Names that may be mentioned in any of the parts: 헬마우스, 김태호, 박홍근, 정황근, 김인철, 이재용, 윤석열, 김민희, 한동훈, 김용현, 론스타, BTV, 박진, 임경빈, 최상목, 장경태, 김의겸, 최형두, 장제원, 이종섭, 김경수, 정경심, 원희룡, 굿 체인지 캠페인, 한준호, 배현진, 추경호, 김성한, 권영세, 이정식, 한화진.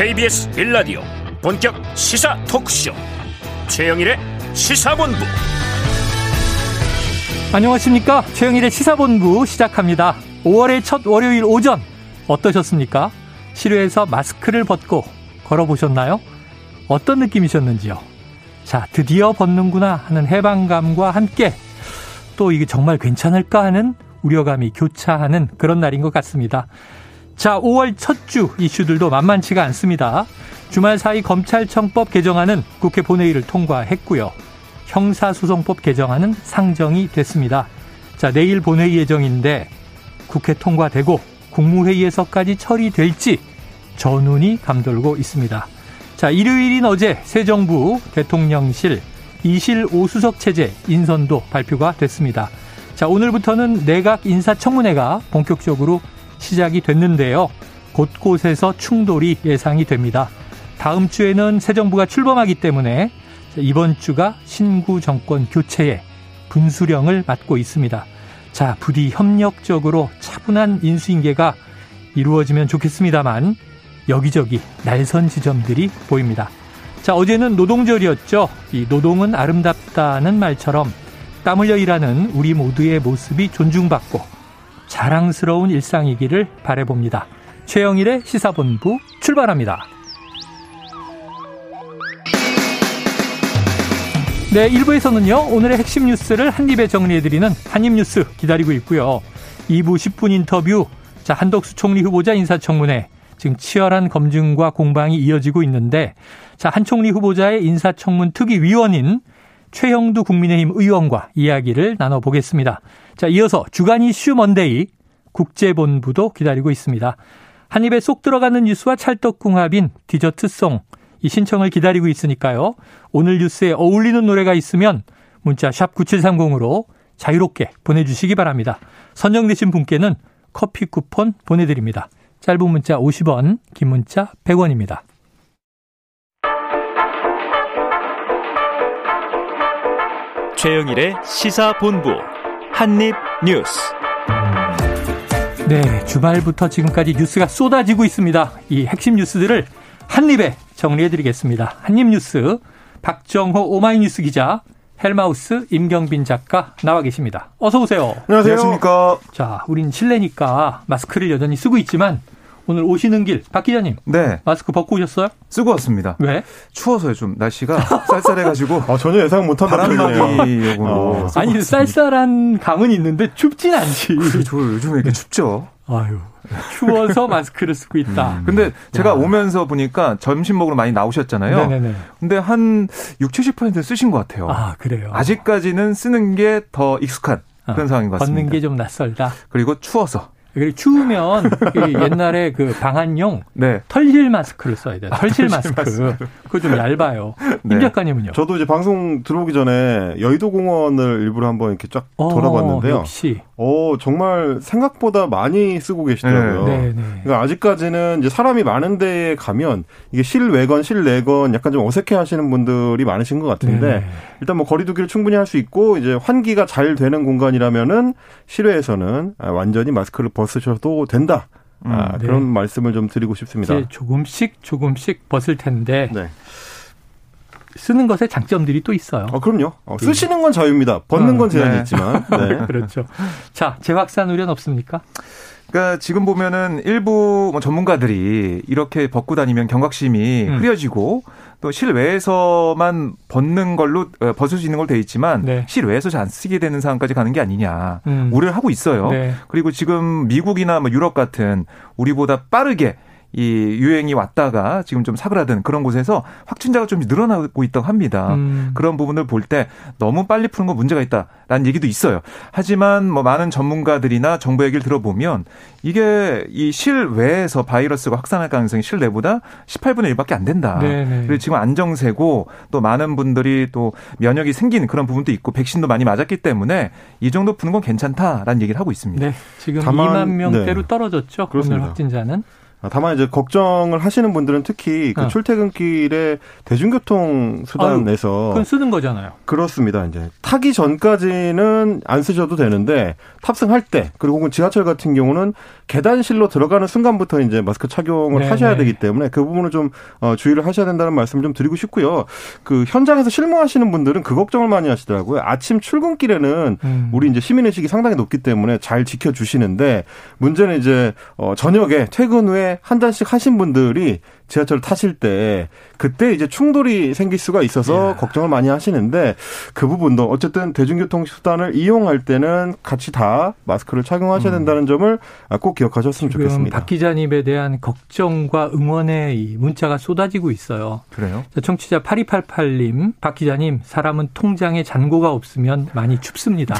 KBS 1라디오 본격 시사 토크쇼 최영일의 시사본부. 안녕하십니까. 최영일의 시사본부 시작합니다. 5월의 첫 월요일 오전 어떠셨습니까? 실외에서 마스크를 벗고 걸어보셨나요? 어떤 느낌이셨는지요? 자, 드디어 벗는구나 하는 해방감과 함께 또 이게 정말 괜찮을까 하는 우려감이 교차하는 그런 날인 것 같습니다. 자, 5월 첫 주 이슈들도 만만치가 않습니다. 주말 사이 검찰청법 개정안은 국회 본회의를 통과했고요. 형사소송법 개정안은 상정이 됐습니다. 자, 내일 본회의 예정인데 국회 통과되고 국무회의에서까지 처리될지 전운이 감돌고 있습니다. 자, 일요일인 어제 새 정부 대통령실 2실 5수석 체제 인선도 발표가 됐습니다. 자, 오늘부터는 내각 인사청문회가 본격적으로 시작이 됐는데요. 곳곳에서 충돌이 예상이 됩니다. 다음 주에는 새 정부가 출범하기 때문에 이번 주가 신구 정권 교체의 분수령을 맞고 있습니다. 자, 부디 협력적으로 차분한 인수인계가 이루어지면 좋겠습니다만 여기저기 날선 지점들이 보입니다. 자, 어제는 노동절이었죠. 이 노동은 아름답다는 말처럼 땀 흘려 일하는 우리 모두의 모습이 존중받고 자랑스러운 일상이기를 바라봅니다. 최영일의 시사본부 출발합니다. 네, 1부에서는요. 오늘의 핵심 뉴스를 한입에 정리해드리는 한입뉴스 기다리고 있고요. 2부 10분 인터뷰, 자, 한덕수 총리 후보자 인사청문회. 지금 치열한 검증과 공방이 이어지고 있는데, 자, 한 총리 후보자의 인사청문 특위위원인 최형두 국민의힘 의원과 이야기를 나눠보겠습니다. 자, 이어서 주간 이슈 먼데이 국제본부도 기다리고 있습니다. 한 입에 쏙 들어가는 뉴스와 찰떡궁합인 디저트송 이 신청을 기다리고 있으니까요. 오늘 뉴스에 어울리는 노래가 있으면 문자 샵 9730으로 자유롭게 보내주시기 바랍니다. 선정되신 분께는 커피 쿠폰 보내드립니다. 짧은 문자 50원, 긴 문자 100원입니다. 최영일의 시사본부 한입뉴스. 네, 주말부터 지금까지 뉴스가 쏟아지고 있습니다. 이 핵심 뉴스들을 한입에 정리해드리겠습니다. 한입뉴스 박정호 오마이뉴스 기자, 헬마우스 임경빈 작가 나와 계십니다. 어서 오세요. 안녕하세요. 안녕하십니까. 자, 우린 실내니까 마스크를 여전히 쓰고 있지만 오늘 오시는 길 박 기자님, 네, 마스크 벗고 오셨어요? 쓰고 왔습니다. 왜? 추워서요. 좀 날씨가 쌀쌀해가지고 전혀 예상 못한 바람막이요. 아니, 쌀쌀한 감은 있는데 춥진 않지. 그래, 저 요즘에 이렇게 춥죠. 아유, 추워서 마스크를 쓰고 있다. 근데 제가 오면서 보니까 점심 먹으러 많이 나오셨잖아요. 네네네. 근데 한 60, 70% 쓰신 것 같아요. 아, 그래요? 아직까지는 쓰는 게 더 익숙한 그런 상황인 것 같습니다. 벗는 게 좀 낯설다. 그리고 추워서. 그리고 추우면 옛날에 그 방한용 네, 털실 마스크를 써야 돼요. 털실 마스크. 그거 좀 얇아요. 네. 임 작가님은요? 저도 이제 방송 들어오기 전에 여의도공원을 일부러 한번 이렇게 쫙 돌아봤는데요. 역시. 정말 생각보다 많이 쓰고 계시더라고요. 네. 네, 네. 그러니까 아직까지는 이제 사람이 많은 데에 가면 이게 실외건 실내건 약간 좀 어색해하시는 분들이 많으신 것 같은데, 네, 일단 뭐 거리두기를 충분히 할 수 있고 이제 환기가 잘 되는 공간이라면은 실외에서는 완전히 마스크를 벗으셔도 된다. 네, 그런 말씀을 좀 드리고 싶습니다. 이제 조금씩 벗을 텐데, 네, 쓰는 것의 장점들이 또 있어요. 그럼요. 쓰시는 건 자유입니다. 벗는 건 제한이 네, 있지만. 네. 그렇죠. 자, 재확산 우려는 없습니까? 그러니까 지금 보면은 일부 전문가들이 이렇게 벗고 다니면 경각심이 흐려지고 또 실외에서만 벗는 걸로 벗을 수 있는 걸로 돼 있지만, 네, 실외에서 잘 안 쓰게 되는 상황까지 가는 게 아니냐 우려를 하고 있어요. 네. 그리고 지금 미국이나 뭐 유럽 같은 우리보다 빠르게 이 유행이 왔다가 지금 좀 사그라든 그런 곳에서 확진자가 좀 늘어나고 있다고 합니다. 그런 부분을 볼 때 너무 빨리 푸는 건 문제가 있다라는 얘기도 있어요. 하지만 뭐 많은 전문가들이나 정부 얘기를 들어보면 이게 이 실외에서 바이러스가 확산할 가능성이 실내보다 18분의 1밖에 안 된다. 네네. 그리고 지금 안정세고 또 많은 분들이 또 면역이 생긴 그런 부분도 있고 백신도 많이 맞았기 때문에 이 정도 푸는 건 괜찮다라는 얘기를 하고 있습니다. 네, 지금 다만, 2만 명대로 네, 떨어졌죠. 그렇습니다. 오늘 확진자는. 다만 이제 걱정을 하시는 분들은 특히 그 출퇴근길에 대중교통 수단에서 그건 쓰는 거잖아요. 그렇습니다. 이제 타기 전까지는 안 쓰셔도 되는데 탑승할 때 그리고 혹은 지하철 같은 경우는 계단실로 들어가는 순간부터 이제 마스크 착용을 네네. 하셔야 되기 때문에 그 부분을 좀 주의를 하셔야 된다는 말씀을 좀 드리고 싶고요. 그 현장에서 실무하시는 분들은 그 걱정을 많이 하시더라고요. 아침 출근길에는 우리 이제 시민의식이 상당히 높기 때문에 잘 지켜주시는데 문제는 이제 저녁에 퇴근 후에 한 잔씩 하신 분들이 지하철 타실 때 그때 이제 충돌이 생길 수가 있어서 걱정을 많이 하시는데 그 부분도 어쨌든 대중교통 수단을 이용할 때는 같이 다 마스크를 착용하셔야 된다는 점을 꼭 기억하셨으면 좋겠습니다. 박 기자님에 대한 걱정과 응원의 문자가 쏟아지고 있어요. 그래요? 청취자 8288님, 박 기자님, 사람은 통장에 잔고가 없으면 많이 춥습니다.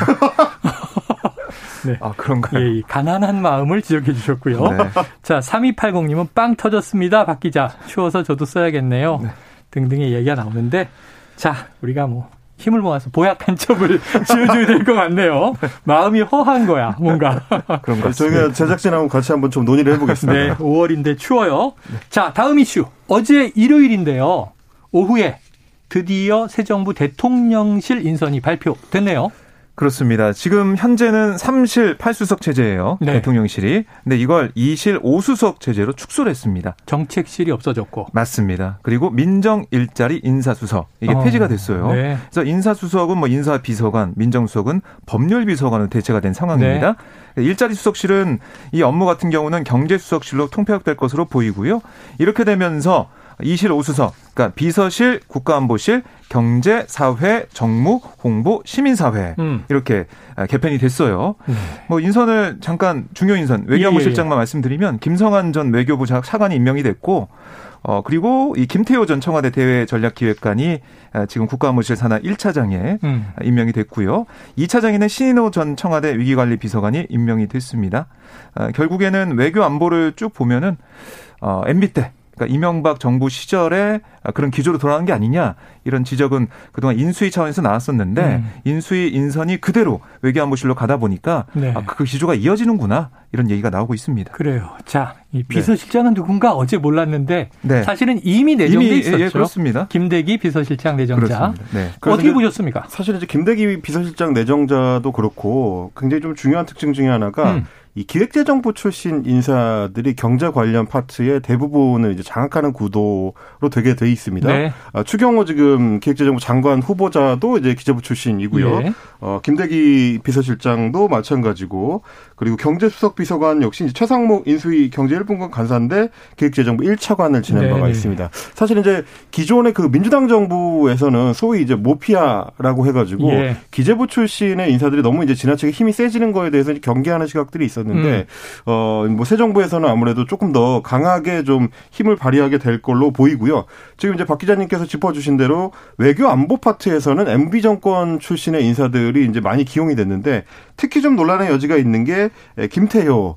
네. 아, 그런가요? 예, 가난한 마음을 지적해 주셨고요. 네. 자, 3280님은 빵 터졌습니다. 박 기자. 추워서 저도 써야겠네요. 네. 등등의 얘기가 나오는데, 자, 우리가 뭐, 힘을 모아서 보약 한 첩을 지어줘야 될 것 같네요. 마음이 허한 거야, 뭔가. 그런 거. 저희가 제작진하고 같이 한번 좀 논의를 해보겠습니다. 네, 5월인데 추워요. 네. 자, 다음 이슈. 어제 일요일인데요. 오후에 드디어 새 정부 대통령실 인선이 발표됐네요. 그렇습니다. 지금 현재는 3실 8수석 체제예요. 네. 대통령실이. 근데 이걸 2실 5수석 체제로 축소를 했습니다. 정책실이 없어졌고. 맞습니다. 그리고 민정 일자리 인사수석. 이게 폐지가 됐어요. 네. 그래서 인사수석은 뭐 인사비서관, 민정수석은 법률비서관으로 대체가 된 상황입니다. 네. 일자리 수석실은 이 업무 같은 경우는 경제수석실로 통폐합될 것으로 보이고요. 이렇게 되면서 2실 5수석, 그러니까 비서실, 국가안보실, 경제, 사회, 정무, 홍보, 시민사회 이렇게 개편이 됐어요. 뭐 인선을 잠깐 중요 인선 외교안보 실장만 말씀드리면 김성한 전 외교부 차관이 임명이 됐고 그리고 이 김태호 전 청와대 대외전략기획관이 지금 국가안보실 산하 1차장에 임명이 됐고요. 2차장에는 신인호 전 청와대 위기관리비서관이 임명이 됐습니다. 결국에는 외교안보를 쭉 보면은 MB 때. 그러니까 이명박 정부 시절에 그런 기조로 돌아가는 게 아니냐 이런 지적은 그동안 인수위 차원에서 나왔었는데 인수위 인선이 그대로 외교안보실로 가다 보니까 네. 아, 그 기조가 이어지는구나 이런 얘기가 나오고 있습니다. 그래요. 자, 이 비서실장은 네. 누군가 어제 몰랐는데 네. 사실은 이미 내정돼 있었죠. 예, 그렇습니다. 김대기 비서실장 내정자. 네. 어떻게 보셨습니까? 사실 이제 김대기 비서실장 내정자도 그렇고 굉장히 좀 중요한 특징 중에 하나가 이 기획재정부 출신 인사들이 경제 관련 파트의 대부분을 이제 장악하는 구도로 되게 돼 있습니다. 네. 추경호 지금 기획재정부 장관 후보자도 이제 기재부 출신이고요. 네. 김대기 비서실장도 마찬가지고 그리고 경제수석 비서관 역시 이제 최상목 인수위 경제 1분권 간사인데 기획재정부 1차관을 지낸 네. 바가 있습니다. 사실 이제 기존의 그 민주당 정부에서는 소위 이제 모피아라고 해가지고 예. 기재부 출신의 인사들이 너무 이제 지나치게 힘이 세지는 거에 대해서 경계하는 시각들이 있어요. 는데 뭐 새 정부에서는 아무래도 조금 더 강하게 좀 힘을 발휘하게 될 걸로 보이고요. 지금 이제 박 기자님께서 짚어주신 대로 외교 안보 파트에서는 MB 정권 출신의 인사들이 이제 많이 기용이 됐는데 특히 좀 논란의 여지가 있는 게 김태효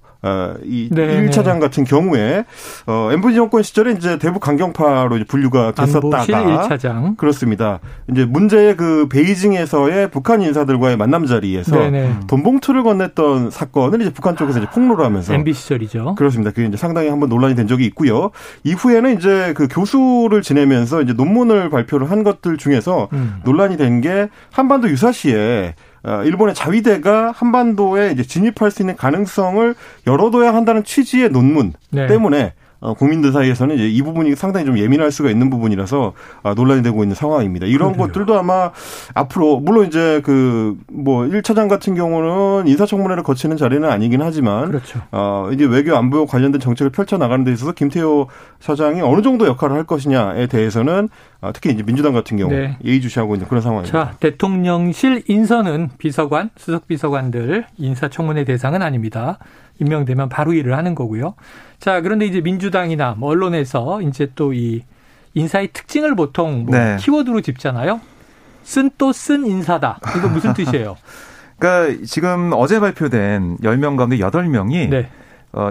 이 1차장 같은 경우에 MB 정권 시절에 이제 대북 강경파로 이제 분류가 됐었다가 안보실 1차장 그렇습니다. 이제 문제의 그 베이징에서의 북한 인사들과의 만남 자리에서 네네. 돈봉투를 건넸던 사건을 이제 북한 쪽에서 이제 폭로를 하면서 MB 시절이죠. 그렇습니다. 그게 이제 상당히 한번 논란이 된 적이 있고요. 이후에는 이제 그 교수를 지내면서 이제 논문을 발표를 한 것들 중에서 논란이 된 게 한반도 유사시에 일본의 자위대가 한반도에 이제 진입할 수 있는 가능성을 열어둬야 한다는 취지의 논문 네. 때문에 국민들 사이에서는 이제 이 부분이 상당히 좀 예민할 수가 있는 부분이라서 논란이 되고 있는 상황입니다. 이런 그래요. 것들도 아마 앞으로 물론 이제 그 뭐 1차장 같은 경우는 인사청문회를 거치는 자리는 아니긴 하지만 그렇죠. 이제 외교 안보 관련된 정책을 펼쳐 나가는 데 있어서 김태호 사장이 어느 정도 역할을 할 것이냐에 대해서는 특히 이제 민주당 같은 경우 네. 예의주시하고 있는 그런 상황입니다. 자, 대통령실 인선은 비서관, 수석 비서관들 인사청문회 대상은 아닙니다. 임명되면 바로 일을 하는 거고요. 자, 그런데 이제 민주당이나 뭐 언론에서 이제 또 이 인사의 특징을 보통 뭐 네. 키워드로 짚잖아요. 쓴 또 쓴 인사다. 이거 무슨 뜻이에요? 그러니까 지금 어제 발표된 10명 가운데 8명이 네.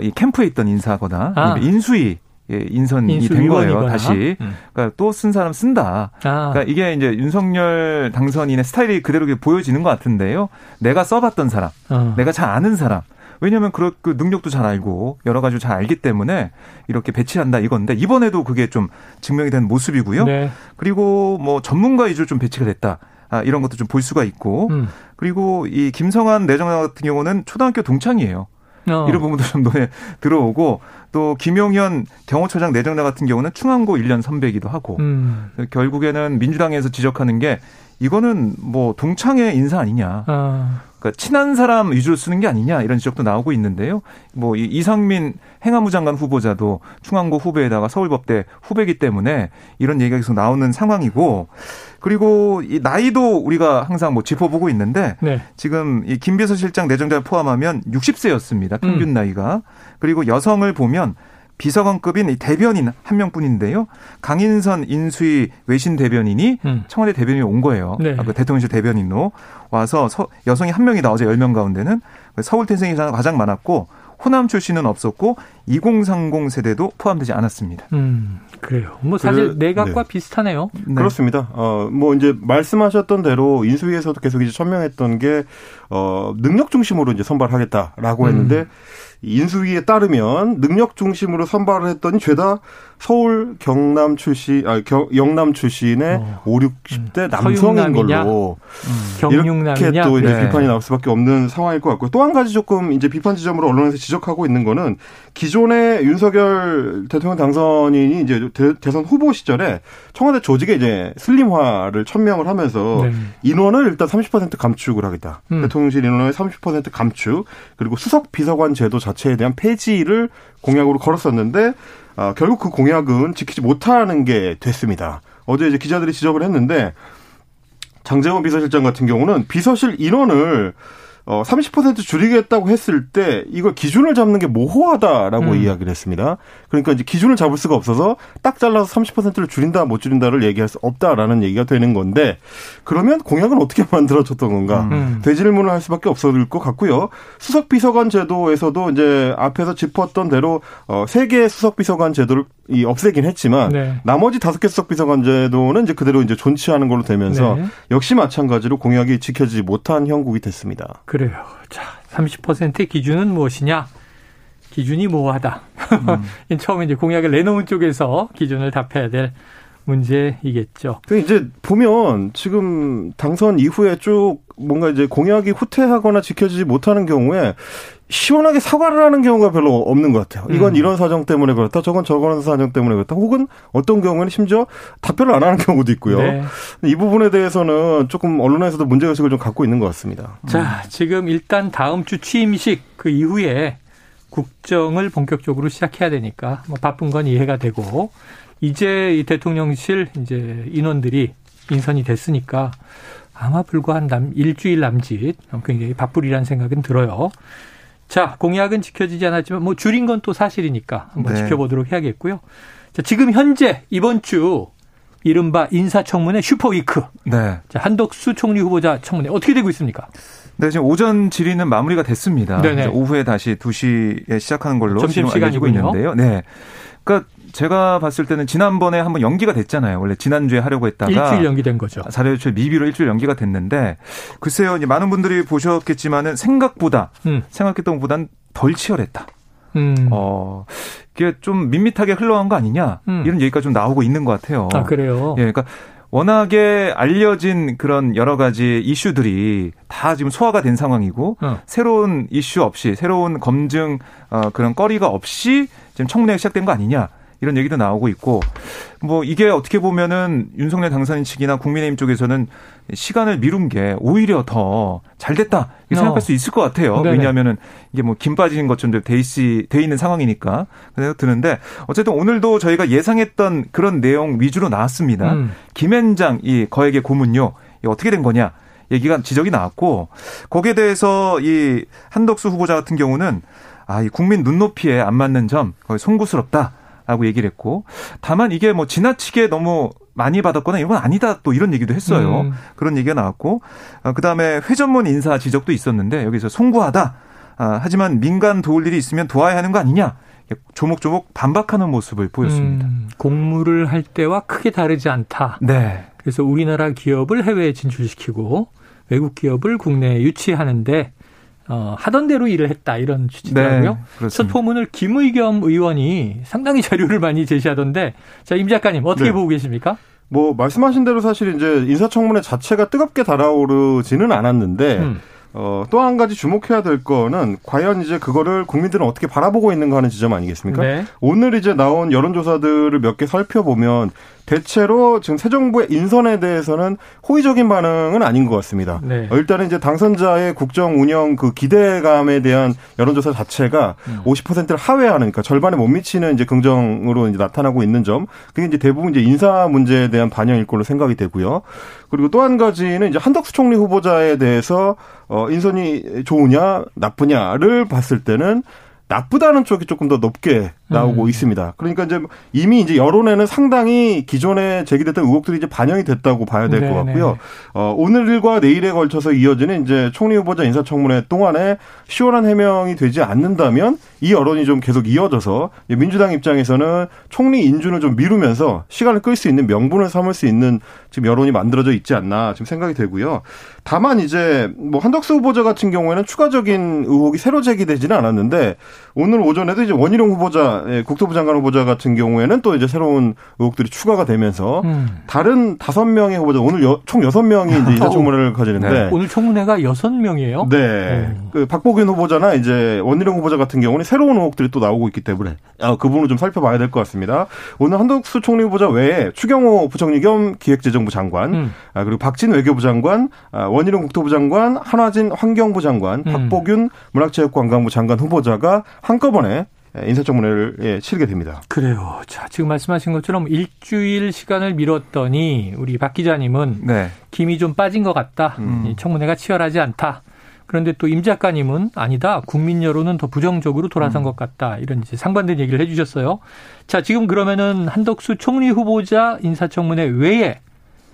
이 캠프에 있던 인사거나 인수위 인선이 된 거예요. 다시. 그러니까 또 쓴 사람 쓴다. 그러니까 이게 이제 윤석열 당선인의 스타일이 그대로 보여지는 것 같은데요. 내가 써봤던 사람, 내가 잘 아는 사람. 왜냐하면 그 능력도 잘 알고 여러 가지 잘 알기 때문에 이렇게 배치한다 이건데 이번에도 그게 좀 증명이 된 모습이고요. 네. 그리고 뭐 전문가 위주로 좀 배치가 됐다. 이런 것도 좀 볼 수가 있고 그리고 이 김성한 내정자 같은 경우는 초등학교 동창이에요. 이런 부분도 좀 눈에 들어오고 또 김용현 경호처장 내정자 같은 경우는 충암고 1년 선배이기도 하고 결국에는 민주당에서 지적하는 게 이거는 뭐 동창의 인사 아니냐. 그러니까 친한 사람 위주로 쓰는 게 아니냐 이런 지적도 나오고 있는데요. 뭐 이상민 행안부 장관 후보자도 충암고 후배에다가 서울법대 후배이기 때문에 이런 얘기가 계속 나오는 상황이고 그리고 이 나이도 우리가 항상 뭐 짚어보고 있는데 네. 지금 이 김 비서실장 내정자를 포함하면 60세였습니다. 평균 나이가. 그리고 여성을 보면 비서관급인 이 대변인 한 명뿐인데요. 강인선 인수위 외신 대변인이 청와대 대변인이 온 거예요. 네. 아, 그 대통령실 대변인으로 와서 여성이 한 명이다. 어제 10명 가운데는 서울 태생이 가장 많았고 호남 출신은 없었고 2030 세대도 포함되지 않았습니다. 그래요. 뭐 사실 내각과 네. 비슷하네요. 네. 그렇습니다. 뭐 이제 말씀하셨던 대로 인수위에서도 계속 이제 천명했던 게 능력 중심으로 이제 선발하겠다라고 했는데 인수위에 따르면 능력 중심으로 선발을 했더니 죄다 서울 경남 출신, 영남 출신의 5, 60대 남성인 걸로 경육남이냐? 이렇게 또 이제 네. 비판이 나올 수밖에 없는 상황일 것 같고요. 또 한 가지 조금 이제 비판 지점으로 언론에서 지적하고 있는 거는 기존의 윤석열 대통령 당선인이 이제 대선 후보 시절에 청와대 조직의 이제 슬림화를 천명을 하면서 네. 인원을 일단 30% 감축을 하겠다. 대통령실 인원의 30% 감축 그리고 수석 비서관 제도 자체에 대한 폐지를 공약으로 걸었었는데 결국 그 공약은 지키지 못하는 게 됐습니다. 어제 이제 기자들이 지적을 했는데 장제원 비서실장 같은 경우는 비서실 인원을 30% 줄이겠다고 했을 때 이걸 기준을 잡는 게 모호하다라고 이야기를 했습니다. 그러니까 이제 기준을 잡을 수가 없어서 딱 잘라서 30%를 줄인다 못 줄인다를 얘기할 수 없다라는 얘기가 되는 건데 그러면 공약은 어떻게 만들어졌던 건가? 되질문을 할 수밖에 없을 것 같고요. 수석비서관 제도에서도 이제 앞에서 짚었던 대로 3개의 수석비서관 제도를 없애긴 했지만 네. 나머지 5개 수석비서관 제도는 이제 그대로 이제 존치하는 걸로 되면서 네. 역시 마찬가지로 공약이 지켜지지 못한 형국이 됐습니다. 그래요. 자, 30%의 기준은 무엇이냐? 기준이 모호하다. 처음에 이제 공약을 내놓은 쪽에서 기준을 답해야 될 문제이겠죠. 근데 이제 보면 지금 당선 이후에 쭉 뭔가 이제 공약이 후퇴하거나 지켜지지 못하는 경우에 시원하게 사과를 하는 경우가 별로 없는 것 같아요. 이건 이런 사정 때문에 그렇다. 저건 저런 사정 때문에 그렇다. 혹은 어떤 경우에는 심지어 답변을 안 하는 경우도 있고요. 네. 이 부분에 대해서는 조금 언론에서도 문제의식을 좀 갖고 있는 것 같습니다. 자, 지금 일단 다음 주 취임식 그 이후에 국정을 본격적으로 시작해야 되니까 뭐 바쁜 건 이해가 되고 이제 이 대통령실 이제 인원들이 인선이 됐으니까 아마 불과 한 일주일 남짓 굉장히 바쁘리란 생각은 들어요. 자, 공약은 지켜지지 않았지만 뭐 줄인 건 또 사실이니까 한번 네. 지켜보도록 해야겠고요. 자, 지금 현재 이번 주 이른바 인사청문회 슈퍼위크. 네. 자, 한덕수 총리 후보자 청문회 어떻게 되고 있습니까? 네, 지금 오전 질의는 마무리가 됐습니다. 네네. 오후에 다시 2시에 시작하는 걸로 점심시간이고 있는데요. 네. 그러니까 제가 봤을 때는 지난번에 한번 연기가 됐잖아요. 원래 지난주에 하려고 했다가. 일주일 연기된 거죠. 자료 제출 미비로 일주일 연기가 됐는데 글쎄요. 이제 많은 분들이 보셨겠지만은 생각했던 것보단 덜 치열했다. 이게 좀 밋밋하게 흘러간 거 아니냐. 이런 얘기가 좀 나오고 있는 것 같아요. 아, 그래요? 예. 그러니까 워낙에 알려진 그런 여러 가지 이슈들이 다 지금 소화가 된 상황이고 새로운 이슈 없이 새로운 검증 그런 거리가 없이 지금 청문회가 시작된 거 아니냐. 이런 얘기도 나오고 있고 뭐 이게 어떻게 보면은 윤석열 당선인 측이나 국민의힘 쪽에서는 시간을 미룬 게 오히려 더 잘 됐다 이렇게 생각할 수 있을 것 같아요. 네네. 왜냐하면은 이게 뭐 김 빠지는 것처럼 돼 있는 상황이니까 그래서 드는데 어쨌든 오늘도 저희가 예상했던 그런 내용 위주로 나왔습니다. 김앤장 이 거액의 고문료 어떻게 된 거냐 얘기가 지적이 나왔고 거기에 대해서 이 한덕수 후보자 같은 경우는 이 국민 눈높이에 안 맞는 점 거의 송구스럽다. 라고 얘기를 했고 다만 이게 뭐 지나치게 너무 많이 받았거나 이런 건 아니다 또 이런 얘기도 했어요. 그런 얘기가 나왔고 그다음에 회전문 인사 지적도 있었는데 여기서 송구하다. 하지만 민간 도울 일이 있으면 도와야 하는 거 아니냐. 조목조목 반박하는 모습을 보였습니다. 공무를 할 때와 크게 다르지 않다. 네. 그래서 우리나라 기업을 해외에 진출시키고 외국 기업을 국내에 유치하는데 하던 대로 일을 했다 이런 취지더라고요. 네, 첫 포문을 김의겸 의원이 상당히 자료를 많이 제시하던데 자, 임 작가님 어떻게 보고 계십니까? 뭐 말씀하신 대로 사실 이제 인사청문회 자체가 뜨겁게 달아오르지는 않았는데 또 한 가지 주목해야 될 거는 과연 이제 그거를 국민들은 어떻게 바라보고 있는가 하는 지점 아니겠습니까? 네. 오늘 이제 나온 여론조사들을 몇 개 살펴보면 대체로 지금 새 정부의 인선에 대해서는 호의적인 반응은 아닌 것 같습니다. 네. 일단은 이제 당선자의 국정 운영 그 기대감에 대한 여론조사 자체가 50%를 하회하는, 그러니까 절반에 못 미치는 이제 긍정으로 이제 나타나고 있는 점. 그게 이제 대부분 이제 인사 문제에 대한 반영일 걸로 생각이 되고요. 그리고 또 한 가지는 이제 한덕수 총리 후보자에 대해서 인선이 좋으냐, 나쁘냐를 봤을 때는 나쁘다는 쪽이 조금 더 높게 나오고 있습니다. 그러니까 이제 이미 이제 여론에는 상당히 기존에 제기됐던 의혹들이 이제 반영이 됐다고 봐야 될 것 같고요. 오늘과 내일에 걸쳐서 이어지는 이제 총리 후보자 인사청문회 동안에 시원한 해명이 되지 않는다면 이 여론이 좀 계속 이어져서 민주당 입장에서는 총리 인준을 좀 미루면서 시간을 끌 수 있는 명분을 삼을 수 있는 지금 여론이 만들어져 있지 않나 지금 생각이 되고요. 다만 이제 뭐 한덕수 후보자 같은 경우에는 추가적인 의혹이 새로 제기되지는 않았는데 오늘 오전에도 이제 원희룡 후보자, 국토부 장관 후보자 같은 경우에는 또 이제 새로운 의혹들이 추가가 되면서 다른 5명의 후보자, 오늘 총 6명이 이제 인사청문회를 가지는데 네. 오늘 청문회가 6명이에요? 네. 그 박보균 후보자나 이제 원희룡 후보자 같은 경우는 새로운 의혹들이 또 나오고 있기 때문에 그 부분을 좀 살펴봐야 될 것 같습니다. 오늘 한덕수 총리 후보자 외에 추경호 부총리 겸 기획재정부 장관, 그리고 박진 외교부 장관, 원희룡 국토부 장관, 한화진 환경부 장관, 박보균 문화체육관광부 장관 후보자가 한꺼번에 인사청문회를 치르게 됩니다. 그래요. 자, 지금 말씀하신 것처럼 일주일 시간을 미뤘더니 우리 박 기자님은 네. 김이 좀 빠진 것 같다. 청문회가 치열하지 않다. 그런데 또 임 작가님은 아니다. 국민 여론은 더 부정적으로 돌아선 것 같다. 이런 이제 상반된 얘기를 해 주셨어요. 자, 지금 그러면은 한덕수 총리 후보자 인사청문회 외에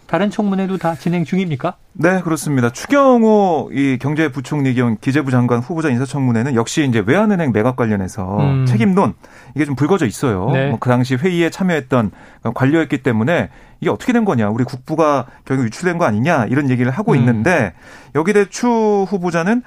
다른 청문회도 다 진행 중입니까? 네, 그렇습니다. 추경호 이 경제부총리 겸 기재부 장관 후보자 인사청문회는 역시 이제 외환은행 매각 관련해서 책임론 이게 좀 불거져 있어요. 네. 뭐 그 당시 회의에 참여했던 관료였기 때문에 이게 어떻게 된 거냐, 우리 국부가 결국 유출된 거 아니냐 이런 얘기를 하고 있는데 여기에 추 후보자는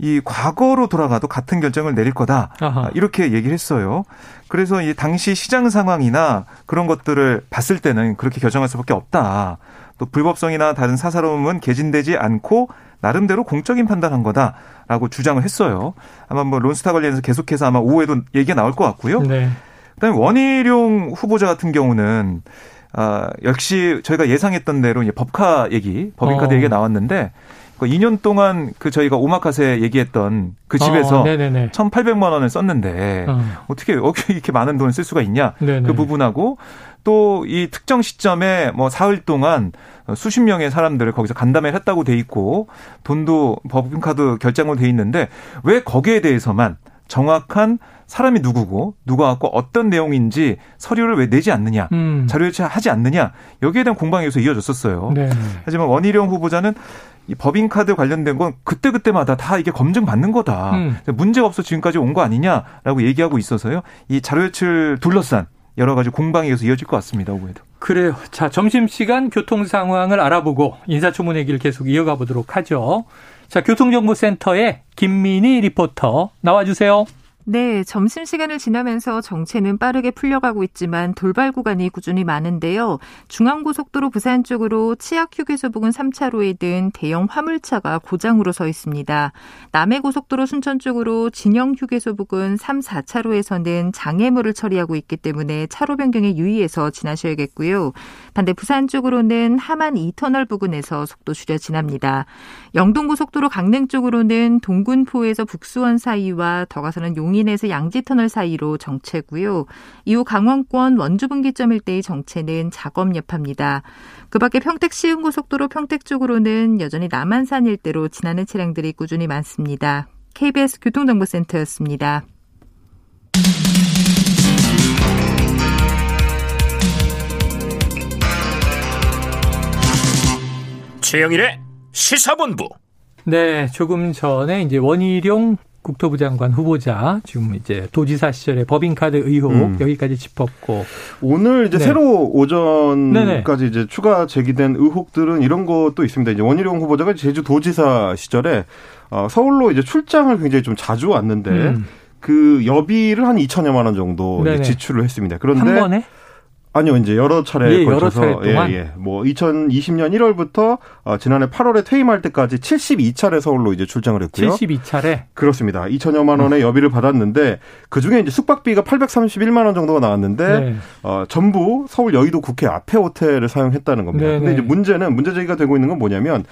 이 과거로 돌아가도 같은 결정을 내릴 거다. 아하. 이렇게 얘기를 했어요. 그래서 이 당시 시장 상황이나 그런 것들을 봤을 때는 그렇게 결정할 수밖에 없다. 또 불법성이나 다른 사사로움은 개진되지 않고 나름대로 공적인 판단한 거다라고 주장을 했어요. 아마 뭐 론스타 관련해서 계속해서 아마 오후에도 얘기가 나올 것 같고요. 네. 그다음에 원희룡 후보자 같은 경우는 역시 저희가 예상했던 대로 이제 법카 얘기, 법인카드 얘기가 나왔는데 2년 동안 그 저희가 오마카세 얘기했던 그 집에서 1,800만 원을 썼는데 어떻게 이렇게 많은 돈을 쓸 수가 있냐 네네. 그 부분하고 또 이 특정 시점에 뭐 사흘 동안 수십 명의 사람들을 거기서 간담회를 했다고 돼 있고 돈도 법인카드 결제로 돼 있는데 왜 거기에 대해서만 정확한 사람이 누구고 누가 갖고 어떤 내용인지 서류를 왜 내지 않느냐 자료 제출하지 않느냐 여기에 대한 공방이 여기서 이어졌었어요. 네네. 하지만 원희룡 후보자는 이 법인카드 관련된 건 그때마다 다 이게 검증받는 거다. 문제가 없어 지금까지 온 거 아니냐라고 얘기하고 있어서요. 이 자료 유출 둘러싼 여러 가지 공방이 계속 이어질 것 같습니다. 오후에도. 그래요. 자, 점심시간 교통 상황을 알아보고 인사청문회 얘기를 계속 이어가 보도록 하죠. 자, 교통정보센터의 김민희 리포터 나와주세요. 네, 점심시간을 지나면서 정체는 빠르게 풀려가고 있지만 돌발 구간이 꾸준히 많은데요. 중앙고속도로 부산 쪽으로 치악휴게소 부근 3차로이든 대형 화물차가 고장으로 서 있습니다. 남해고속도로 순천 쪽으로 진영휴게소 부근 3, 4차로에서는 장애물을 처리하고 있기 때문에 차로 변경에 유의해서 지나셔야겠고요. 반대 부산 쪽으로는 하만 2터널 부근에서 속도 줄여 지납니다. 영동고속도로 강릉 쪽으로는 동군포에서 북수원 사이와 더 가서는 용인 인에서 양지터널 사이로 정체고요. 이후 강원권 원주분기점 일대의 정체는 작업 여파입니다. 그밖에 평택시흥고속도로 평택 쪽으로는 여전히 남한산 일대로 지나는 차량들이 꾸준히 많습니다. KBS 교통정보센터였습니다. 최영일의 시사본부. 네, 조금 전에 이제 원희룡 국토부 장관 후보자 지금 이제 도지사 시절의 법인카드 의혹 여기까지 짚었고 오늘 이제 네. 새로 오전까지 이제 추가 제기된 의혹들은 이런 것도 있습니다. 이제 원희룡 후보자가 제주도지사 시절에 서울로 이제 출장을 굉장히 좀 자주 왔는데 그 여비를 한 2,000여만 원 정도 이제 지출을 했습니다. 그런데 한 번에? 아니요, 이제 여러 차례에 걸쳐서 여러 차례 동안 뭐 2020년 1월부터 지난해 8월에 퇴임할 때까지 72차례 서울로 이제 출장을 했고요. 72차례. 그렇습니다. 2천여만 원의 여비를 받았는데 그 중에 이제 숙박비가 831만 원 정도가 나왔는데 네. 전부 서울 여의도 국회 앞에 호텔을 사용했다는 겁니다. 그런데 이제 문제는 문제 제기가 되고 있는 건 뭐냐면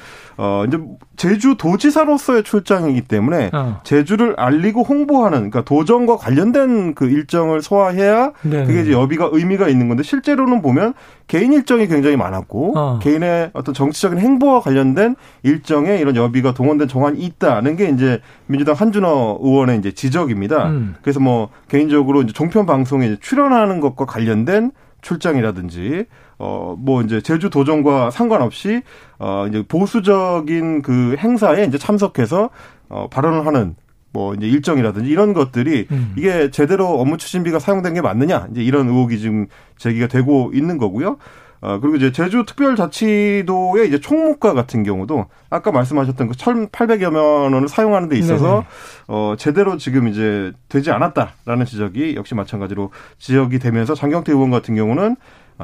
이제 제주 도지사로서의 출장이기 때문에 제주를 알리고 홍보하는 그러니까 도정과 관련된 그 일정을 소화해야 그게 이제 여비가 의미가 있는 건데. 실제로는 보면 개인 일정이 굉장히 많았고 개인의 어떤 정치적인 행보와 관련된 일정에 이런 여비가 동원된 정황이 있다는 게 이제 민주당 한준호 의원의 이제 지적입니다. 그래서 뭐 개인적으로 이제 종편 방송에 이제 출연하는 것과 관련된 출장이라든지 뭐 이제 제주 도정과 상관없이 이제 보수적인 그 행사에 이제 참석해서 발언을 하는. 뭐 이제 일정이라든지 이런 것들이 이게 제대로 업무 추진비가 사용된 게 맞느냐 이제 이런 의혹이 지금 제기가 되고 있는 거고요. 그리고 이제 제주특별자치도의 이제 총무과 같은 경우도 아까 말씀하셨던 그 1,800여만 원을 사용하는 데 있어서 제대로 지금 이제 되지 않았다라는 지적이 역시 마찬가지로 지적이 되면서 장경태 의원 같은 경우는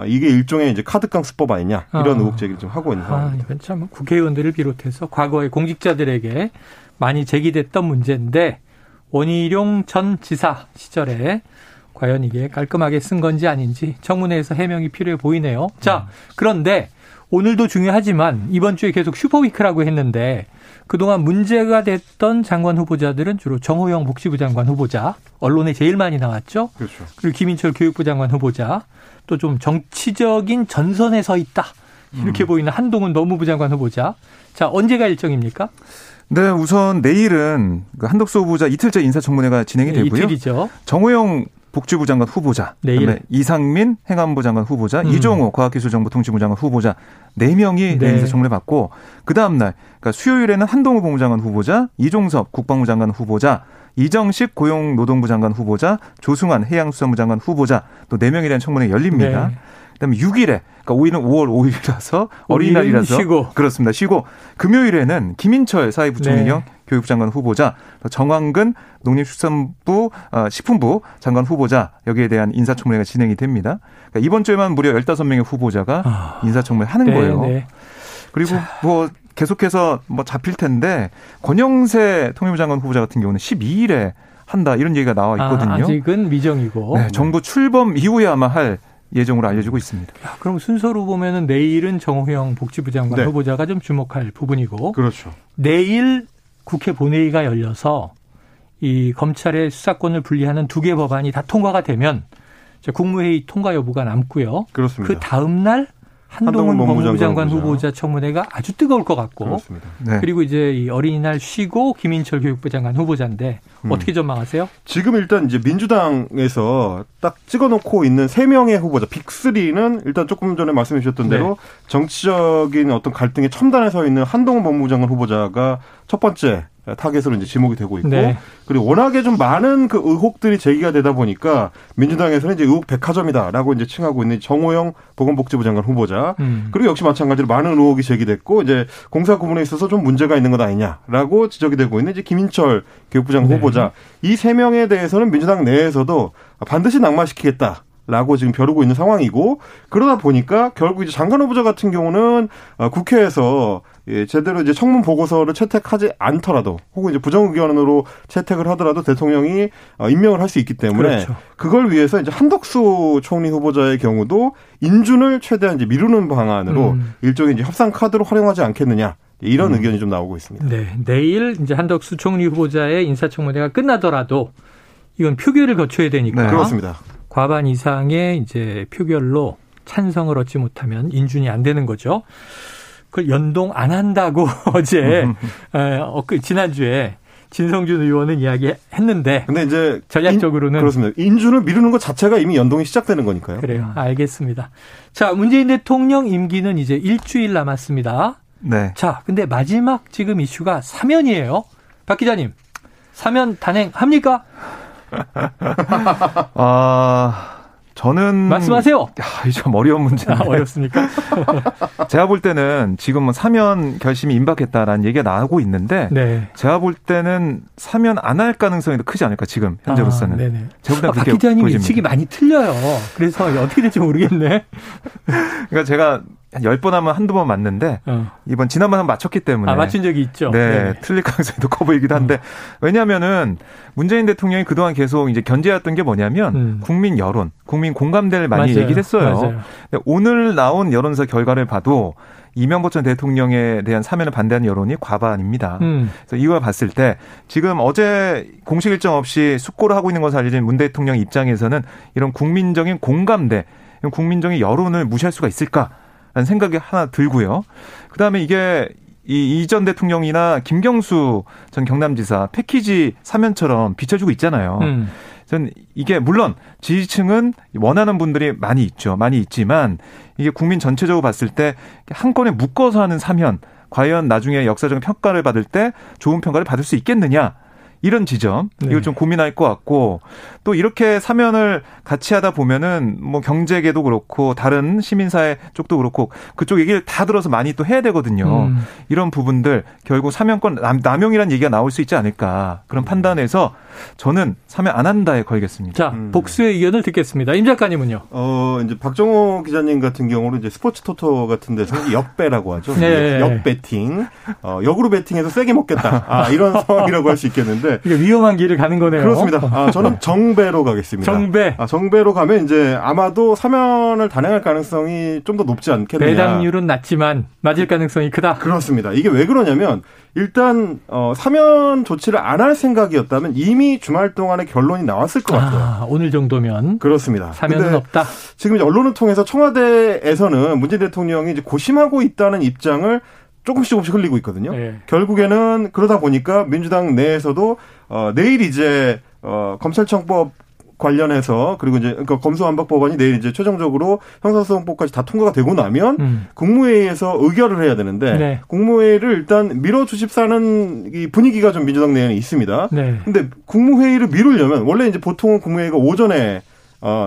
이게 일종의 이제 카드깡 수법 아니냐 이런 의혹 제기를 좀 하고 있는 상황입니다. 이건 참 국회의원들을 비롯해서 과거의 공직자들에게 많이 제기됐던 문제인데 원희룡 전 지사 시절에 과연 이게 깔끔하게 쓴 건지 아닌지 청문회에서 해명이 필요해 보이네요. 자, 그런데 오늘도 중요하지만 이번 주에 계속 슈퍼위크라고 했는데 그동안 문제가 됐던 장관 후보자들은 주로 정호영 복지부 장관 후보자, 언론에 제일 많이 나왔죠. 그렇죠. 그리고 김인철 교육부 장관 후보자, 또 좀 정치적인 전선에 서 있다. 이렇게 보이는 한동훈 법무부 장관 후보자. 자, 언제가 일정입니까? 네, 우선 내일은 한덕수 후보자 이틀째 인사청문회가 진행이 되고요. 이틀이죠. 정호영 복지부 장관 후보자, 그다음에 이상민 행안부 장관 후보자, 이종호 과학기술정보통신부 장관 후보자 4명이 네. 인사청문회 받고 그 다음 날, 그러니까 수요일에는 한동훈 법무장관 후보자, 이종섭 국방부 장관 후보자, 이정식 고용노동부 장관 후보자, 조승환 해양수산부 장관 후보자 또 4명에 대한 청문회 열립니다. 네. 그다음에 6일에, 그러니까 5일은 5월 5일이라서 어린이날이라서 쉬고. 그렇습니다. 쉬고 금요일에는 김인철 사회부총리형 네. 교육부 장관 후보자, 정황근 농림축산부 식품부 장관 후보자 여기에 대한 인사청문회가 진행이 됩니다. 그러니까 이번 주에만 무려 15명의 후보자가 인사청문회 하는 네, 거예요. 네. 그리고 자. 뭐 계속해서 뭐 잡힐 텐데 권영세 통일부 장관 후보자 같은 경우는 12일에 한다 이런 얘기가 나와 있거든요. 아직은 미정이고. 네, 정부 출범 이후에 아마 할 예정으로 알려지고 있습니다. 야, 그럼 순서로 보면은 내일은 정호영 복지부 장관 네. 후보자가 좀 주목할 부분이고. 그렇죠. 내일 국회 본회의가 열려서 이 검찰의 수사권을 분리하는 2개 법안이 다 통과가 되면 국무회의 통과 여부가 남고요. 그렇습니다. 그 다음 날 한동훈 법무부 장관 후보자 청문회가 아주 뜨거울 것 같고. 네. 그리고 이제 이 어린이날 쉬고 김인철 교육부 장관 후보자인데 어떻게 전망하세요? 지금 일단 이제 민주당에서 딱 찍어놓고 있는 3명의 후보자 빅3는 일단 조금 전에 말씀해 주셨던 네. 대로 정치적인 어떤 갈등의 첨단에 서 있는 한동훈 법무부 장관 후보자가 첫 번째 타겟으로 이제 지목이 되고 있고 네. 그리고 워낙에 좀 많은 그 의혹들이 제기가 되다 보니까 민주당에서는 이제 의혹 백화점이다라고 이제 칭하고 있는 정호영 보건복지부 장관 후보자 그리고 역시 마찬가지로 많은 의혹이 제기됐고 이제 공사 구분에 있어서 좀 문제가 있는 것 아니냐라고 지적이 되고 있는 이제 김인철 교육부 장관 네. 후보자 이 3명에 대해서는 민주당 내에서도 반드시 낙마시키겠다. 라고 지금 벼르고 있는 상황이고 그러다 보니까 결국 이제 장관 후보자 같은 경우는 국회에서 제대로 이제 청문 보고서를 채택하지 않더라도 혹은 이제 부정 의견으로 채택을 하더라도 대통령이 임명을 할 수 있기 때문에 그렇죠. 그걸 위해서 이제 한덕수 총리 후보자의 경우도 인준을 최대한 이제 미루는 방안으로 일종의 이제 협상 카드로 활용하지 않겠느냐. 이런 의견이 좀 나오고 있습니다. 네. 내일 이제 한덕수 총리 후보자의 인사청문회가 끝나더라도 이건 표결을 거쳐야 되니까. 네. 그렇습니다. 과반 이상의 이제 표결로 찬성을 얻지 못하면 인준이 안 되는 거죠. 그걸 연동 안 한다고 어제, 지난주에 진성준 의원은 이야기했는데. 근데 이제 전략적으로는 그렇습니다. 인준을 미루는 것 자체가 이미 연동이 시작되는 거니까요. 그래요. 알겠습니다. 자, 문재인 대통령 임기는 이제 일주일 남았습니다. 네. 자, 근데 마지막 지금 이슈가 사면이에요. 박 기자님, 사면 단행합니까? 저는 말씀하세요. 야, 좀 어려운 문제인데. 아, 어렵습니까? 제가 볼 때는 지금 사면 결심이 임박했다라는 얘기가 나오고 있는데 네. 제가 볼 때는 사면 안 할 가능성이 더 크지 않을까 지금 현재로서는. 아, 네네. 박 기자님 예측이 많이 틀려요. 그래서 어떻게 될지 모르겠네. 그러니까 제가 한 10번 하면 한두 번 맞는데 이번 지난번에 맞췄기 때문에. 아, 맞춘 적이 있죠. 네. 네네. 틀릴 가능성이 더 커 보이기도 한데 왜냐하면은 문재인 대통령이 그동안 계속 이제 견제했던 게 뭐냐면 국민 여론, 국민 공감대를 많이 맞아요. 얘기를 했어요. 근데 오늘 나온 여론조사 결과를 봐도 이명박 전 대통령에 대한 사면을 반대하는 여론이 과반입니다. 그래서 이걸 봤을 때 지금 어제 공식 일정 없이 숙고를 하고 있는 것을 알려진 문 대통령 입장에서는 이런 국민적인 공감대, 이런 국민적인 여론을 무시할 수가 있을까라는 생각이 하나 들고요. 그다음에 이게 이 전 대통령이나 김경수 전 경남지사 패키지 사면처럼 비춰주고 있잖아요. 전 이게 물론 지지층은 원하는 분들이 많이 있죠. 많이 있지만 이게 국민 전체적으로 봤을 때 한 건에 묶어서 하는 사면 과연 나중에 역사적인 평가를 받을 때 좋은 평가를 받을 수 있겠느냐. 이런 지점 이걸 좀 고민할 것 같고 또 이렇게 사면을 같이 하다 보면은 뭐 경제계도 그렇고 다른 시민사회 쪽도 그렇고 그쪽 얘기를 다 들어서 많이 또 해야 되거든요. 이런 부분들 결국 사면권 남용이라는 얘기가 나올 수 있지 않을까 그런 판단에서 저는 사면 안 한다에 걸겠습니다. 자 복수의 의견을 듣겠습니다. 임 작가님은요? 이제 박정호 기자님 같은 경우는 이제 스포츠 토토 같은 데서 역배라고 하죠. 네. 역배팅 역으로 배팅해서 세게 먹겠다. 아 이런 상황이라고 할 수 있겠는데. 이게 위험한 길을 가는 거네요. 그렇습니다. 아, 저는 정배로 가겠습니다. 정배. 아, 정배로 가면 이제 아마도 사면을 단행할 가능성이 좀 더 높지 않겠느냐. 배당률은 낮지만 맞을 가능성이 크다. 그렇습니다. 이게 왜 그러냐면 일단 사면 조치를 안 할 생각이었다면 이미 주말 동안에 결론이 나왔을 것 같아요. 아, 오늘 정도면. 그렇습니다. 사면은 없다. 지금 언론을 통해서 청와대에서는 문재인 대통령이 이제 고심하고 있다는 입장을 조금씩 흘리고 있거든요. 네. 결국에는 그러다 보니까 민주당 내에서도 내일 이제 검찰청법 관련해서 그리고 이제 그러니까 검수완박 법안이 내일 이제 최종적으로 형사소송법까지 다 통과가 되고 나면 국무회의에서 의결을 해야 되는데 네. 국무회의를 일단 밀어주십사는 이 분위기가 좀 민주당 내에는 있습니다. 네. 근데 국무회의를 미루려면 원래 이제 보통은 국무회의가 오전에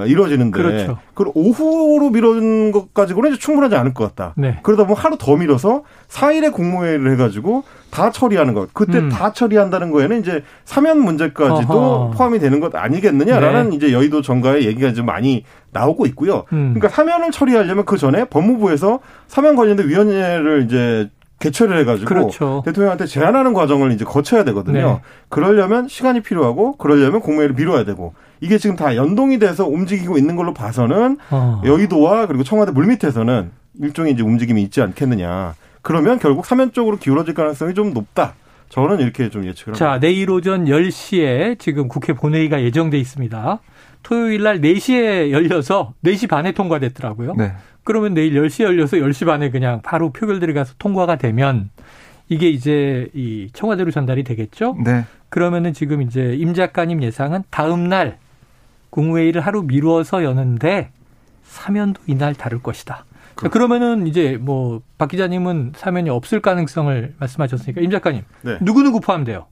이루어지는데. 그렇죠. 그걸 오후로 미루는 것 가지고는 이제 충분하지 않을 것 같다. 네. 그러다 보면 하루 더 미뤄서 4일에 공모회의를 해가지고 다 처리하는 것. 그때 다 처리한다는 거에는 이제 사면 문제까지도 어허. 포함이 되는 것 아니겠느냐라는 네. 이제 여의도 정가의 얘기가 좀 많이 나오고 있고요. 그러니까 사면을 처리하려면 그 전에 법무부에서 사면 관련된 위원회를 이제 개최를 해가지고 그렇죠. 대통령한테 제안하는 과정을 이제 거쳐야 되거든요. 네. 그러려면 시간이 필요하고 그러려면 공모회를 미뤄야 되고. 이게 지금 다 연동이 돼서 움직이고 있는 걸로 봐서는 여의도와 그리고 청와대 물밑에서는 일종의 이제 움직임이 있지 않겠느냐. 그러면 결국 사면 쪽으로 기울어질 가능성이 좀 높다. 저는 이렇게 좀 예측을 합니다. 자, 내일 오전 10시에 지금 국회 본회의가 예정돼 있습니다. 토요일 날 4시에 열려서 4시 반에 통과됐더라고요. 네. 그러면 내일 10시에 열려서 10시 반에 그냥 바로 표결들이 가서 통과가 되면 이게 이제 이 청와대로 전달이 되겠죠. 네. 그러면은 지금 이제 임 작가님 예상은 다음 날 국무회의를 하루 미루어서 여는데 사면도 이날 다를 것이다. 그러면은 이제 뭐 박 기자님은 사면이 없을 가능성을 말씀하셨으니까 임 작가님 네. 누구누구 포함돼요?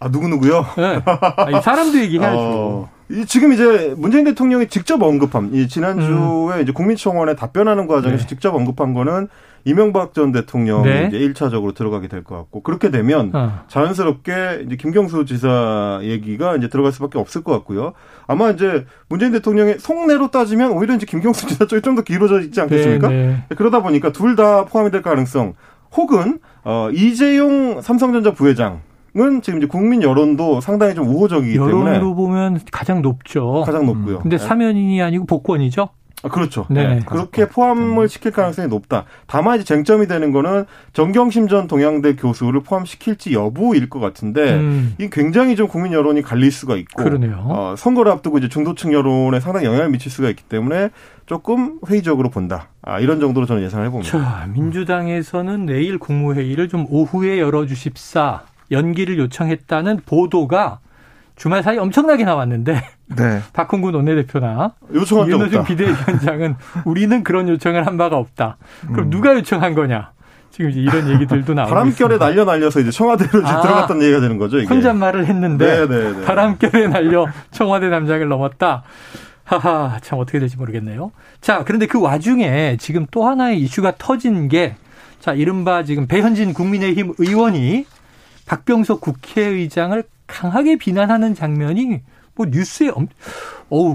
아 누구누구요? 네. 아니, 사람도 얘기해야죠. 지금 이제 문재인 대통령이 직접 언급한 이 지난주에 이제 국민청원에 답변하는 과정에서 네. 직접 언급한 거는 이명박 전 대통령이 네. 이제 1차적으로 들어가게 될 것 같고 그렇게 되면 자연스럽게 이제 김경수 지사 얘기가 이제 들어갈 수밖에 없을 것 같고요. 아마 이제 문재인 대통령의 속내로 따지면 오히려 이제 김경수 지사 쪽이 좀 더 길어져 있지 않겠습니까? 네, 네. 그러다 보니까 둘 다 포함이 될 가능성 혹은 이재용 삼성전자 부회장 은 지금 이제 국민 여론도 상당히 좀 우호적이기 때문에 여론으로 보면 가장 높죠. 가장 높고요. 근데 사면이 아니고 복권이죠. 아, 그렇죠. 네. 그렇게 포함을 시킬 가능성이 높다. 다만 이제 쟁점이 되는 거는 정경심 전 동양대 교수를 포함시킬지 여부일 것 같은데 이 굉장히 좀 국민 여론이 갈릴 수가 있고 그러네요. 선거를 앞두고 이제 중도층 여론에 상당히 영향을 미칠 수가 있기 때문에 조금 회의적으로 본다. 아, 이런 정도로 저는 예상을 해봅니다. 자, 민주당에서는 내일 국무회의를 좀 오후에 열어주십사. 연기를 요청했다는 보도가 주말 사이 엄청나게 나왔는데 네. 박홍근 원내대표나 윤호중 비대위원장은 우리는 그런 요청을 한 바가 없다. 그럼 누가 요청한 거냐? 지금 이제 이런 얘기들도 나오고 바람결에 있습니다. 날려서 이제 청와대로 이제 들어갔던 얘기가 되는 거죠. 이게. 혼잣말을 했는데 바람결에 날려 청와대 담장을 넘었다. 하하, 참 어떻게 될지 모르겠네요. 자, 그런데 그 와중에 지금 또 하나의 이슈가 터진 게, 자, 이른바 지금 배현진 국민의힘 의원이 박병석 국회의장을 강하게 비난하는 장면이 뭐 뉴스에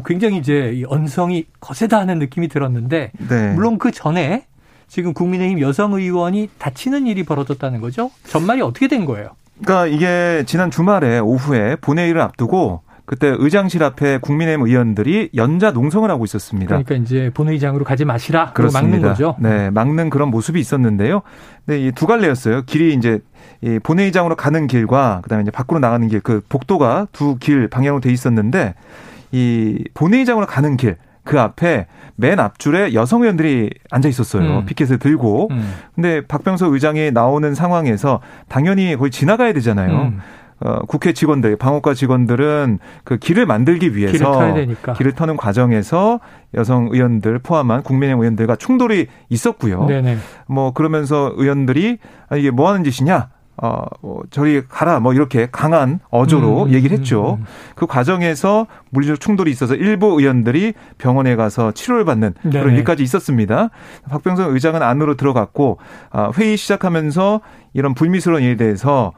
굉장히 이제 언성이 거세다 하는 느낌이 들었는데, 네. 물론 그 전에 지금 국민의힘 여성 의원이 다치는 일이 벌어졌다는 거죠? 전말이 어떻게 된 거예요? 그러니까 이게 지난 주말에 오후에 본회의를 앞두고 그때 의장실 앞에 국민의힘 의원들이 연자 농성을 하고 있었습니다. 그러니까 이제 본회의장으로 가지 마시라. 막는 거죠. 네, 막는 그런 모습이 있었는데요. 네, 이 두 갈래였어요. 길이 이제 이 본회의장으로 가는 길과 그다음에 이제 밖으로 나가는 길, 그 복도가 두 길 방향으로 돼 있었는데 이 본회의장으로 가는 길 그 앞에 맨 앞줄에 여성 의원들이 앉아 있었어요. 피켓을 들고. 근데 박병석 의장이 나오는 상황에서 당연히 거의 지나가야 되잖아요. 국회 직원들, 방호과 직원들은 그 길을 만들기 위해서 길을 터야 되니까. 길을 터는 과정에서 여성 의원들 포함한 국민의힘 의원들과 충돌이 있었고요. 네네. 뭐 그러면서 의원들이 이게 뭐 하는 짓이냐? 저리 가라 뭐 이렇게 강한 어조로 얘기를 했죠. 그 과정에서 물리적 충돌이 있어서 일부 의원들이 병원에 가서 치료를 받는 네네. 그런 일까지 있었습니다. 박병석 의장은 안으로 들어갔고 회의 시작하면서 이런 불미스러운 일에 대해서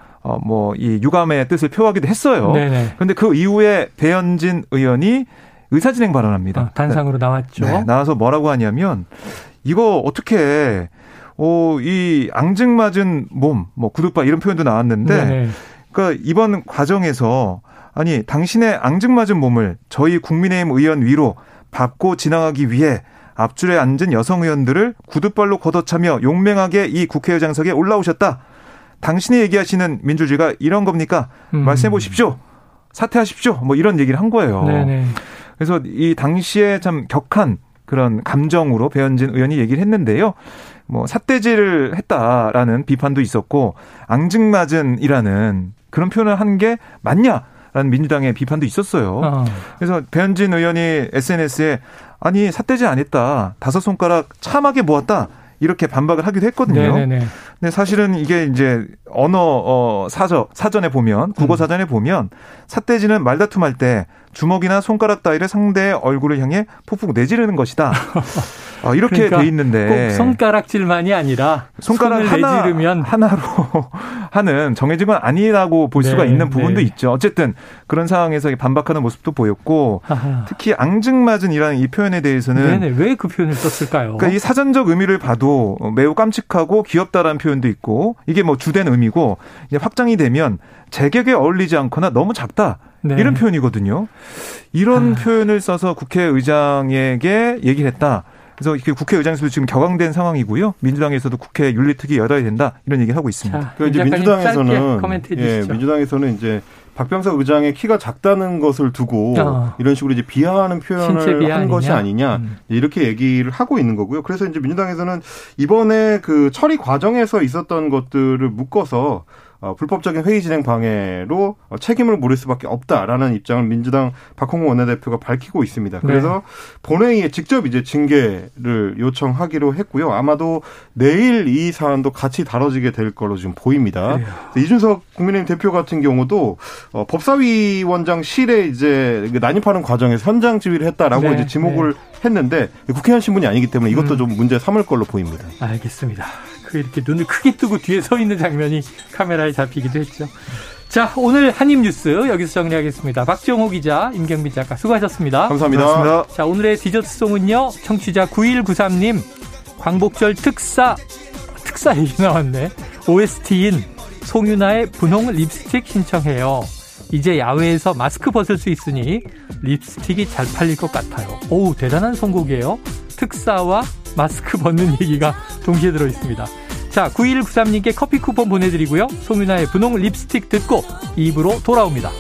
이 유감의 뜻을 표하기도 했어요. 네네. 그런데 그 이후에 배현진 의원이 의사진행 발언합니다. 단상으로 나왔죠. 네, 나와서 뭐라고 하냐면 이거 어떻게 이 앙증맞은 몸, 뭐 구둣바 이런 표현도 나왔는데, 네네. 그러니까 이번 과정에서 아니 당신의 앙증맞은 몸을 저희 국민의힘 의원 위로 밟고 지나가기 위해 앞줄에 앉은 여성 의원들을 구둣발로 걷어차며 용맹하게 이 국회의장석에 올라오셨다. 당신이 얘기하시는 민주주의가 이런 겁니까? 말씀해 보십시오. 사퇴하십시오. 뭐 이런 얘기를 한 거예요. 네네. 그래서 이 당시에 참 격한 그런 감정으로 배현진 의원이 얘기를 했는데요. 뭐 삿대질을 했다라는 비판도 있었고 앙증맞은이라는 그런 표현을 한 게 맞냐라는 민주당의 비판도 있었어요. 그래서 배현진 의원이 SNS에 아니 삿대질 안 했다. 다섯 손가락 참하게 모았다. 이렇게 반박을 하기도 했거든요. 네네네. 근데 사실은 이게 이제 언어 사전에 보면 국어 사전에 보면 삿대질은 말다툼할 때 주먹이나 손가락 따위를 상대의 얼굴을 향해 폭풍 내지르는 것이다. 이렇게 그러니까 돼 있는데 꼭 손가락질만이 아니라 손가락 내지르면 하나로 하는 정해진 건 아니라고 볼 수가 있는 부분도 있죠. 어쨌든 그런 상황에서 반박하는 모습도 보였고 특히 앙증맞은이라는 이 표현에 대해서는 왜 그 표현을 썼을까요? 그러니까 이 사전적 의미를 봐도 매우 깜찍하고 귀엽다라는 표현도 있고 이게 뭐 주된 의미고 이제 확장이 되면 제격에 어울리지 않거나 너무 작다. 네. 이런 표현이거든요. 이런 표현을 써서 국회의장에게 얘기를 했다. 그래서 국회의장에서도 지금 격앙된 상황이고요. 민주당에서도 국회 윤리특위 열어야 된다. 이런 얘기를 하고 있습니다. 자, 그러니까 이제 민주당에서는 이제 박병석 의장의 키가 작다는 것을 두고 이런 식으로 이제 비하하는 표현을 한 것이 아니냐 이렇게 얘기를 하고 있는 거고요. 그래서 이제 민주당에서는 이번에 그 처리 과정에서 있었던 것들을 묶어서 불법적인 회의 진행 방해로 책임을 물을 수밖에 없다라는 입장을 민주당 박홍근 원내대표가 밝히고 있습니다. 그래서 본회의에 직접 이제 징계를 요청하기로 했고요. 아마도 내일 이 사안도 같이 다뤄지게 될 걸로 지금 보입니다. 이준석 국민의힘 대표 같은 경우도 법사위원장실에 이제 난입하는 과정에서 현장 지휘를 했다라고 이제 지목을 했는데 국회의원 신분이 아니기 때문에 이것도 좀 문제 삼을 걸로 보입니다. 알겠습니다. 이렇게 눈을 크게 뜨고 뒤에 서 있는 장면이 카메라에 잡히기도 했죠. 자, 오늘 한입뉴스 여기서 정리하겠습니다. 박정호 기자, 임경빈 작가 수고하셨습니다. 감사합니다. 고맙습니다. 자, 오늘의 디저트송은요. 청취자 9193님 광복절 특사 얘기 나왔네. OST인 송유나의 분홍 립스틱 신청해요. 이제 야외에서 마스크 벗을 수 있으니 립스틱이 잘 팔릴 것 같아요. 오우, 대단한 선곡이에요. 특사와 마스크 벗는 얘기가 동시에 들어있습니다. 자, 9193님께 커피 쿠폰 보내드리고요. 송윤아의 분홍 립스틱 듣고 2부로 돌아옵니다.